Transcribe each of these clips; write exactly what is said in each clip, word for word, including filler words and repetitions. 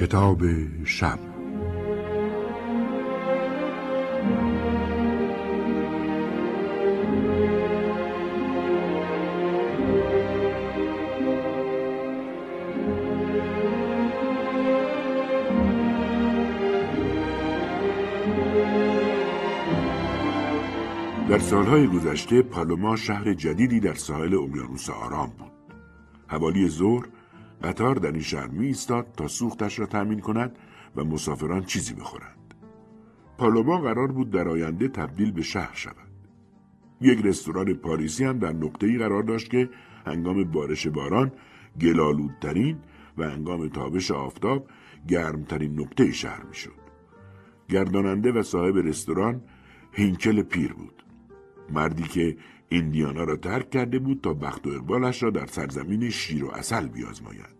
کتاب شب در سالهای گذشته پالما شهر جدیدی در ساحل اقیانوس آرام بود. حوالی ظهر قطار در این شهر می ایستاد تا سوختش را تامین کند و مسافران چیزی بخورند. پالما قرار بود در آینده تبدیل به شهر شود. یک رستوران پاریسی هم در نقطه‌ای قرار داشت که هنگام بارش باران گل‌آلودترین و هنگام تابش آفتاب گرمترین نقطه شهر می شد. گرداننده و صاحب رستوران هینکل پیر بود. مردی که ایندیانا را ترک کرده بود تا بخت و اقبالش را در سرزمین شیر و عسل بیازماید.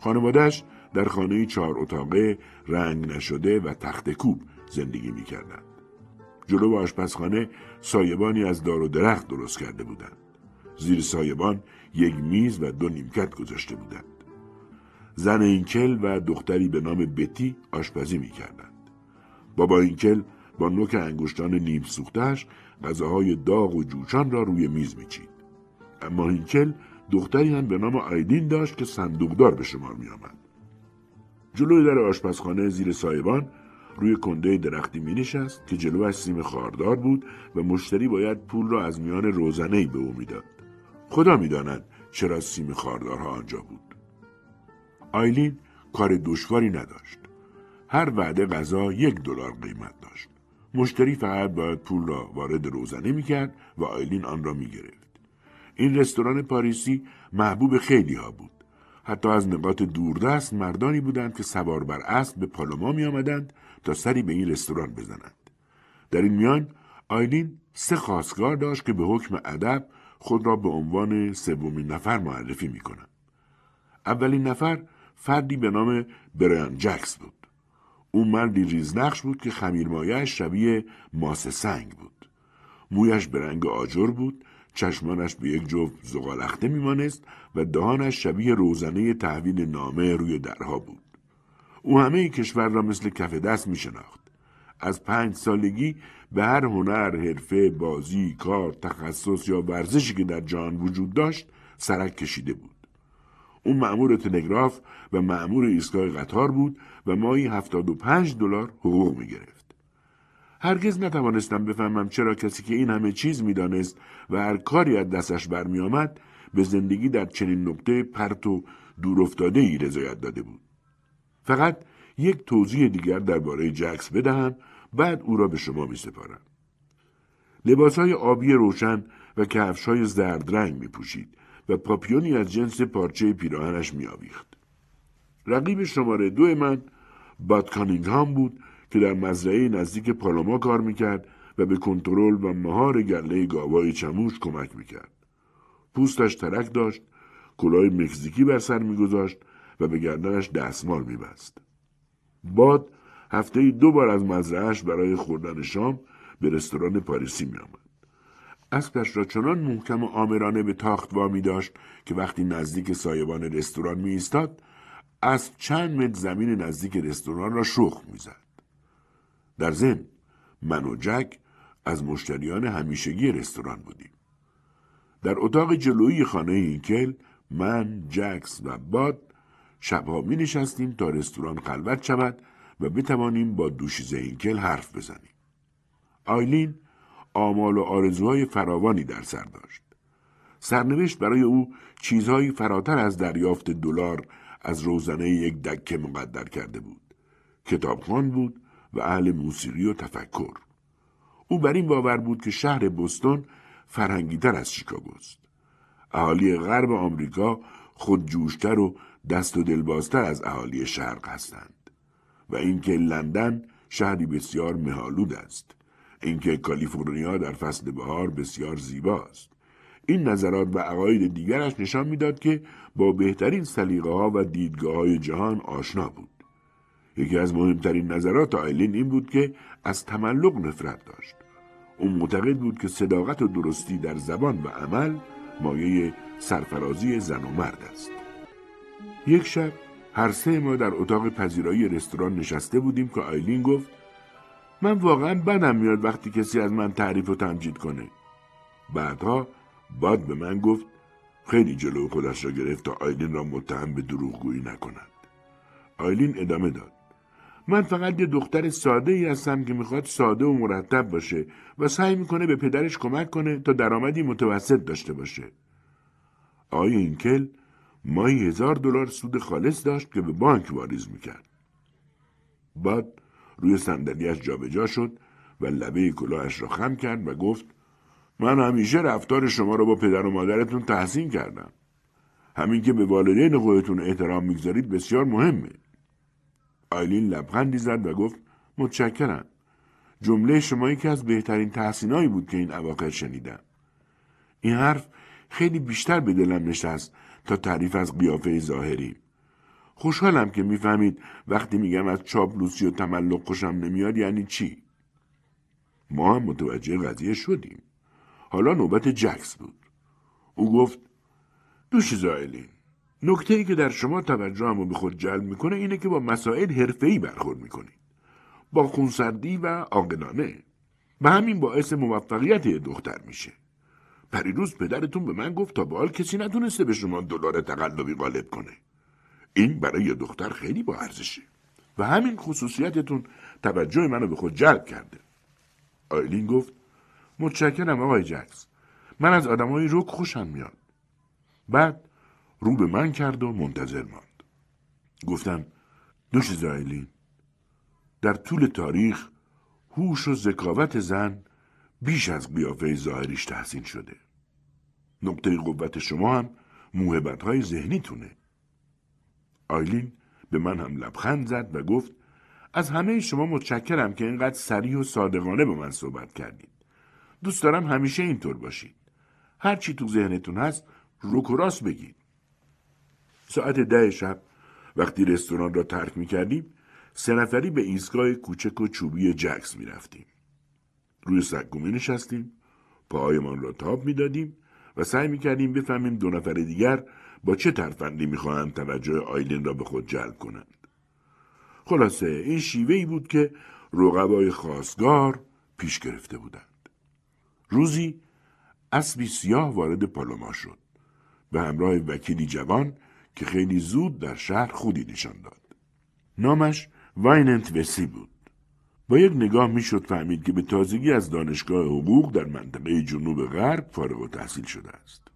خانواده‌اش در خانه چهار اتاقه رنگ نشده و تخت کوب زندگی می کردند. جلو آشپزخانه سایبانی از دار و درخت درست کرده بودند. زیر سایبان یک میز و دو نیمکت گذاشته بودند. زن هینکل و دختری به نام بتی آشپزی می کردند. بابا هینکل با نوک انگشتان نیم سوخته‌اش غذاهای داغ و جوشان را روی میز میچید. اما هینکل دختری هم به نام آیدین داشت که صندوقدار به شمار می آمد. جلوی در آشپزخانه زیر سایبان روی کنده درختی می نشست که جلوش سیم خاردار بود و مشتری باید پول را از میان روزنه‌ای به او می داد. خدا می داند چرا سیم خاردارها آنجا بود. آیلین کار دشواری نداشت. هر وعده غذا یک دلار قیمت داشت. مشتری فقط باید پول را وارد روزنه میکرد و آیلین آن را میگرفت. این رستوران پاریسی محبوب خیلی ها بود. حتی از نقاط دوردست مردانی بودند که سوار بر اسب به پالما می آمدند تا سری به این رستوران بزنند. در این میان آیلین سه خواستگار داشت که به حکم ادب خود را به عنوان سومین نفر معرفی میکنند. اولین نفر فردی به نام برایان جکس بود. اون مردی ریزنقش بود که خمیرمایه‌اش شبیه ماس سنگ بود. مویش به رنگ آجر بود، چشمانش به یک جفت زغالخته میمانست و دهانش شبیه روزنه تحویل نامه روی درها بود. او همه کشور را مثل کف دست میشناخت. از پنج سالگی به هر هنر، حرفه، بازی، کار، تخصص یا ورزشی که در جهان وجود داشت سرک کشیده بود. اون مأمور تلگراف و مأمور ایستگاه قطار بود و ماهی هفتاد و پنج دلار حقوق می گرفت. هرگز نتوانستم بفهمم چرا کسی که این همه چیز می دانست و هر کاری از دستش برمی آمد به زندگی در چنین نقطه پرت و دورافتاده ای رضایت داده بود. فقط یک توضیح دیگر درباره جکس بدهم، بعد او را به شما می سپارم. لباسهای آبی روشن و کفشهای زرد رنگ می پوشید و پاپیونی از جنس پارچه پیراهنش میآویخت. رقیب شماره دو من باد کانینگهام بود که در مزرعه نزدیک پالما کار میکرد و به کنترل و مهار گله گاوهای چموش کمک میکرد. پوستش ترک داشت، کلاه مکزیکی بر سر میگذاشت و به گردنش دستمال میبست. باد هفته‌ای دو بار از مزرعه‌اش برای خوردن شام به رستوران پاریسی میآمد. اسبش را چنان محکم و آمرانه به تاخت وامی داشت که وقتی نزدیک سایبان رستوران می ایستاد، اسب چند متر زمین نزدیک رستوران را شخم می زد. در ضمن من و جک از مشتریان همیشگی رستوران بودیم. در اتاق جلویی خانه هینکل، من، جکس و باد شبها می نشستیم تا رستوران خلوت شود و بتوانیم با دوشیزه هینکل حرف بزنیم. آیلین آمال و آرزوهای فراوانی در سر داشت. سرنوشت برای او چیزهایی فراتر از دریافت دلار از روزنه یک دکه مقدر کرده بود. کتابخوان بود و اهل موسیقی و تفکر. او بر این باور بود که شهر بوستون فرهنگی‌تر از شیکاگوست. اهالی غرب آمریکا خودجوشتر و دست و دلبازتر از اهالی شرق هستند و اینکه لندن شهری بسیار مه‌آلود است. اینکه کالیفرنیا در فصل بهار بسیار زیباست. این نظرات و عقاید دیگرش نشان میداد که با بهترین سلیقه‌ها و دیدگاه‌های جهان آشنا بود. یکی از مهمترین نظرات آیلین این بود که از تملق نفرت داشت. او معتقد بود که صداقت و درستی در زبان و عمل مایه سرفرازی زن و مرد است. یک شب هر سه ما در اتاق پذیرایی رستوران نشسته بودیم که آیلین گفت من واقعا بدم میاد وقتی کسی از من تعریف و تمجید کنه. بعدها باد به من گفت خیلی جلو خودش را گرفت تا آیلین را متهم به دروغگویی نکند. آیلین ادامه داد. من فقط یه دختر ساده ای هستم که میخواد ساده و مرتب باشه و سعی میکنه به پدرش کمک کنه تا درآمدی متوسط داشته باشه. آقای اینکل ماهی هزار دلار سود خالص داشت که به بانک واریز میکرد. بعد روی صندلیاش جابجا شد و لبه کلاهش را خم کرد و گفت من همیشه رفتار شما را با پدر و مادرتون تحسین کردم. همین که به والدین خودتون احترام میگذارید بسیار مهمه. آیلین لبخندی زد و گفت متشکرم. جمله شما یکی از بهترین تحسینایی بود که این اواخر شنیدم. این حرف خیلی بیشتر به دلم نشست تا تعریف از قیافه ظاهری. خوشحالم که میفهمید وقتی میگم از چاپلوسی و تملق خوشم نمیاد یعنی چی. ما هم متوجه قضیه شدیم. حالا نوبت جکس بود. او گفت دو چیز آیلین. نکته ای که در شما توجه هم رو به خود جلب میکنه اینه که با مسائل حرفه‌ای برخورد میکنید. با خونسردی و عاقلانه. و همین باعث موفقیت دختر میشه. پریروز پدرتون به من گفت تا به حال کسی نتونسته به شما دلار تقلبی غالب کنه. این برای یه دختر خیلی با ارزشه و همین خصوصیتتون توجه منو به خود جلب کرده. آیلین گفت متشکرم آقای جکس. من از آدمای رک خوشم میاد. بعد رو به من کرد و منتظر ماند. گفتم دو چیز آیلین. در طول تاریخ هوش و ذکاوت زن بیش از قیافه ظاهریش تحسین شده. نقطه قوت شما هم موهبت‌های ذهنیتونه. آیلین به من هم لبخند زد و گفت از همه شما متشکرم که اینقدر صریح و صادقانه با من صحبت کردید. دوست دارم همیشه اینطور باشید. هر چی تو ذهنتون هست رک و راست بگید. ساعت ده شب وقتی رستوران را ترک می‌کردیم، سه نفری به ایستگاه کوچک و چوبی جکس می‌رفتیم. روی سکو می‌نشستیم، پاهایمان را تاب می‌دادیم و سعی می‌کردیم بفهمیم دو نفر دیگر با چه ترفندی می‌خواهند توجه آیلین را به خود جلب کنند. خلاصه این شیوه‌ای بود که رقبای خواستگار پیش گرفته بودند. روزی اسبی سیاه وارد پالما شد به همراه وکیلی جوان که خیلی زود در شهر خودی نشان داد. نامش وایننت وسی بود. با یک نگاه میشد فهمید که به تازگی از دانشگاه حقوق در منطقه جنوب غرب فارغ التحصیل شده است.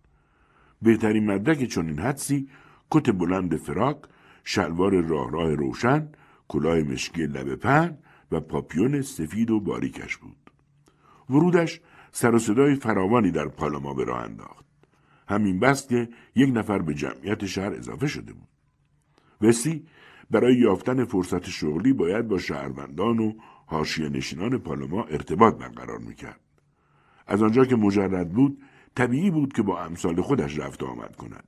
بهترین مدرک چنین حدسی کت بلند فراق، شلوار راه راه روشن، کلاه مشکی لبه پهن و پاپیون سفید و باریکش بود. ورودش سر و صدای فراوانی در پالما به راه انداخت. همین بس که یک نفر به جمعیت شهر اضافه شده بود. وسی برای یافتن فرصت شغلی باید با شهروندان و حاشیه نشینان پالما ارتباط برقرار میکرد. از آنجا که مجرد بود، طبیعی بود که با امثال خودش رفت و آمد کند.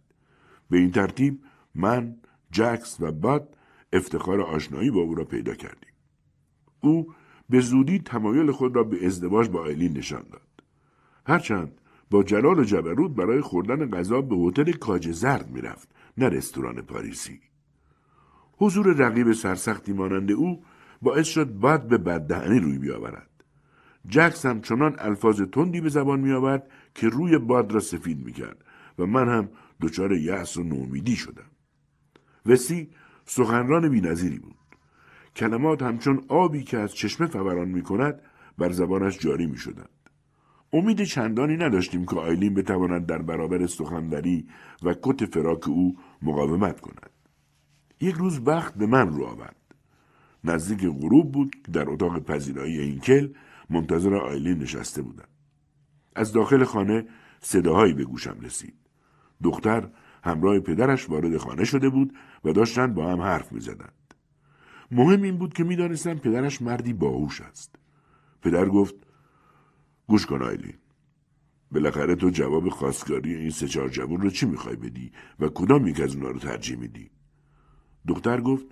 به این ترتیب من، جکس و باد افتخار آشنایی با او را پیدا کردیم. او به زودی تمایل خود را به ازدواج با آیلین نشان داد. هرچند با جلال و جبروت برای خوردن غذا به هتل کاج زرد میرفت، نه رستوران پاریسی. حضور رقیب سرسختی مانند او باعث شد باد به بددهنی روی بیاورد. جکس هم چنان الفاظ تندی به زبان میآورد که روی باد را سفید میکرد و من هم دچار یأس و نومیدی شدم. وسی سخنران بی‌نظیری بود. کلمات همچون آبی که از چشمه فوران میکند بر زبانش جاری میشدند. امید چندانی نداشتیم که آیلین بتواند در برابر سخنوری و کت فراک او مقاومت کند. یک روز بخت به من رو آورد. نزدیک غروب بود که در اتاق پذیرایی اینکل منتظر آیلین نشسته بودم. از داخل خانه صداهایی به گوشم رسید. دختر همراه پدرش وارد خانه شده بود و داشتند با هم حرف می زدند. مهم این بود که می دانستم پدرش مردی باهوش است. پدر گفت گوش کن آیلین. بالاخره تو جواب خواستگاری این سه چهار جوون رو چی میخوای بدی و کدام یک از اونا رو ترجیح میدی؟ دختر گفت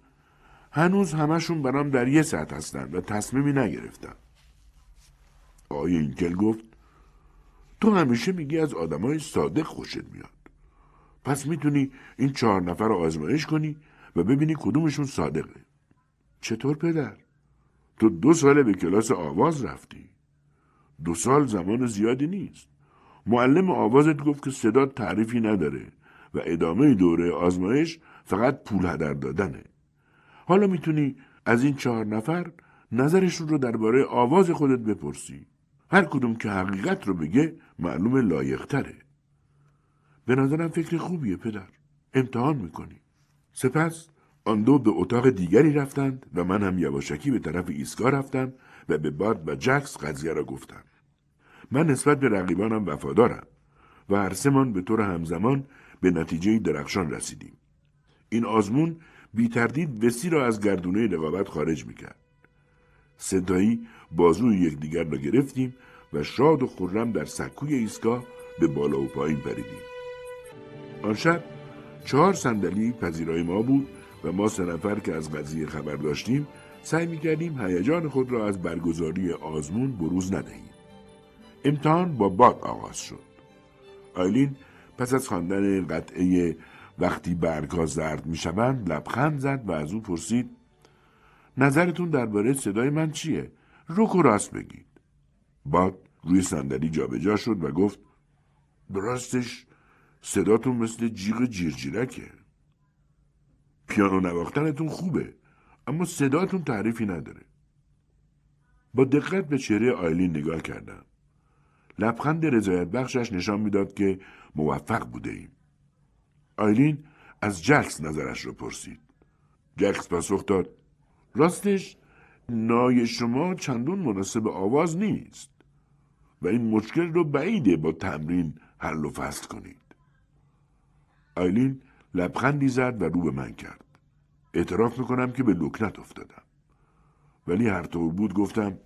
هنوز همشون برام در یه ساعت هستن و تصمیمی نگرفتم. آقای اینکل گفت تو همیشه میگی از آدمای صادق خوشت میاد. پس میتونی این چهار نفر رو آزمایش کنی و ببینی کدومشون صادقه. چطور پدر؟ تو دو ساله به کلاس آواز رفتی. دو سال زمان زیادی نیست. معلم آوازت گفت که صدا تعریفی نداره و ادامه دوره آزمایش فقط پول هدر دادنه. حالا میتونی از این چهار نفر نظرشون رو درباره آواز خودت بپرسی. هر کدوم که حقیقت رو بگه معلوم لایق‌تره. به نظرم فکر خوبیه پدر. امتحان میکنی. سپس آن دو به اتاق دیگری رفتند و من هم یواشکی به طرف ایستگاه رفتم و به باد و جکس قضیه را گفتم. من نسبت به رقیبانم وفادارم و هر سه‌مان به طور همزمان به نتیجه درخشان رسیدیم. این آزمون بی تردید وسی را از گردونه رقابت خارج میکرد. صدایی بازوی یکدیگر را گرفتیم و شاد و خرم در سکوی ایستگاه به بالا و پایین پریدیم. آن شب چهار صندلی پذیرای ما بود و ما سه نفر که از قضیه خبر داشتیم سعی میکردیم هیجان خود را از برگزاری آزمون بروز ندهیم. امتحان با باد آغاز شد. آیلین پس از خواندن قطعه وقتی برگ‌ها زرد میشوند لبخند زد و از او پرسید نظرتون درباره صدای من چیه؟ رک و راست بگید. باد روی صندلی جابجا شد و گفت راستش صداتون مثل جیغ جیرجیرکه. پیانو نواختنتون خوبه اما صداتون تعریفی نداره. با دقت به چهره آیلین نگاه کردم. لبخند رضایت بخشش نشان میداد که موفق بوده ایم. آیلین از جکس نظرش رو پرسید. جکس پاسخ داد راستش نای شما چندون مناسب آواز نیست و این مشکل رو بعیده با تمرین حل و فصل کنید. آیلین لبخندی زد و رو به من کرد. اعتراف میکنم که به لکنت افتادم. ولی هر طور بود گفتم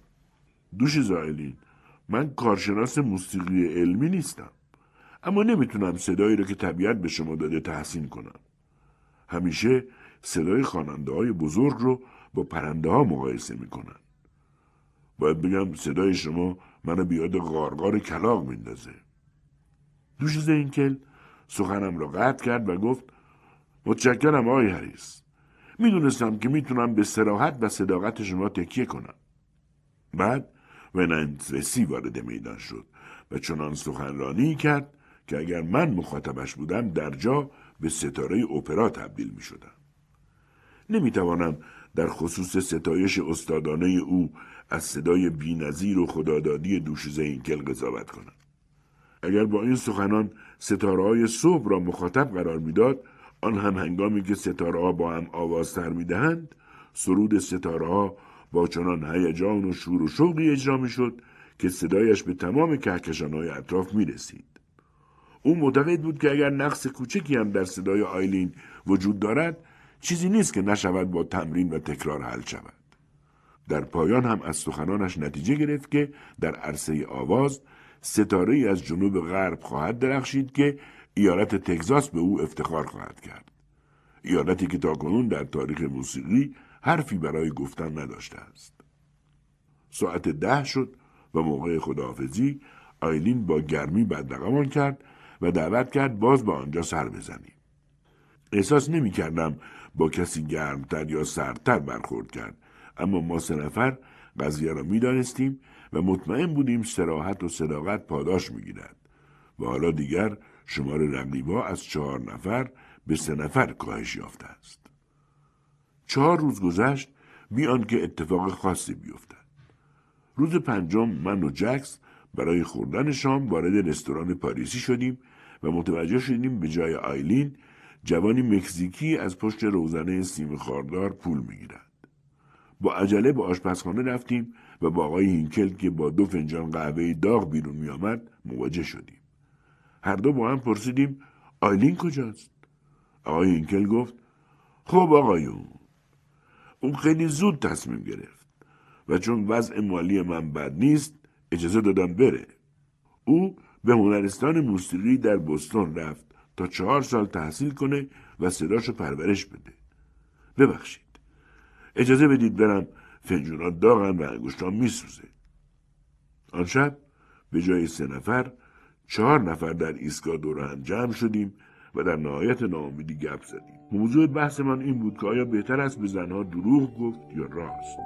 دوشیز آیلین، من کارشناس موسیقی علمی نیستم اما نمیتونم صدایی رو که طبیعت به شما داده تحسین کنم. همیشه صدای خواننده های بزرگ رو با پرنده ها مقایسه میکنن. باید بگم صدای شما منو بیاد غارغار کلاغ میندازه. دوشیز اینکل سخنم را قطع کرد و گفت متشکرم آقای هریس. میدونستم که میتونم به صراحت و صداقت شما تکیه کنم. بعد وننت رسی وارد میدان شد و چنان سخنرانی کرد که اگر من مخاطبش بودم در جا به ستاره اپرا تبدیل می شدم. نمیتوانم در خصوص ستایش استادانه او از صدای بی‌نظیر و خدادادی دوشیزه اینکل قضاوت کنم. اگر با این سخنان ستاره‌های صبح را مخاطب قرار میداد، آن هم هنگامی که ستاره‌ها با هم آوازتر میدهند، سرود ستاره‌ها با چنان هیجان و شور و شوقی اجرا میشد که صدایش به تمام کهکشان‌های اطراف میرسید. او معتقد بود که اگر نقص کوچکی هم در صدای آیلین وجود دارد، چیزی نیست که نشود با تمرین و تکرار حل شود. در پایان هم از سخنانش نتیجه گرفت که در عرصه آواز ستاره‌ای از جنوب غرب خواهد درخشید که ایالت تگزاس به او افتخار خواهد کرد. ایالتی که تاکنون در تاریخ موسیقی حرفی برای گفتن نداشته است. ساعت ده شد و موقع خداحافظی آیلین با گرمی بدرقمان کرد و دعوت کرد باز با آنجا سر بزنیم. احساس نمی کردم با کسی گرمتر یا سردتر برخورد کرد اما ما سه نفر قضیه را می دانستیم و مطمئن بودیم صراحت و صداقت پاداش می گیرد و حالا دیگر شمار رقیبا از چهار نفر به سه نفر کاهش یافته است. چهار روز گذشت بی آنکه اتفاق خاصی بیفتد. روز پنجم من و جکس برای خوردن شام وارد رستوران پاریسی شدیم و متوجه شدیم به جای آیلین جوانی مکزیکی از پشت روزنه سیم خاردار پول میگیرد. با عجله به آشپزخانه رفتیم و با آقای هینکل که با دو فنجان قهوه داغ بیرون می آمد مواجه شدیم. هر دو با هم پرسیدیم آیلین کجاست؟ آقای هینکل گفت خب آقایون، اون خیلی زود تصمیم گرفت و چون وضع مالی من بد نیست اجازه دادم بره. او به هنرستان موسیقی در بوستون رفت تا چهار سال تحصیل کنه و صداشو پرورش بده. ببخشید، اجازه بدید برم، فنجونا داغن و انگشتام میسوزه. آن شب به جای سه نفر چهار نفر در ایستگاه دور هم جمع شدیم و در نهایت ناامیدی گپ زدیم. موضوع بحث من این بود که آیا بهتر است به زنها دروغ گفت یا راست؟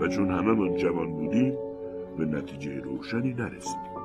و چون همه من جوان بودیم به نتیجه روشنی نرسیدیم.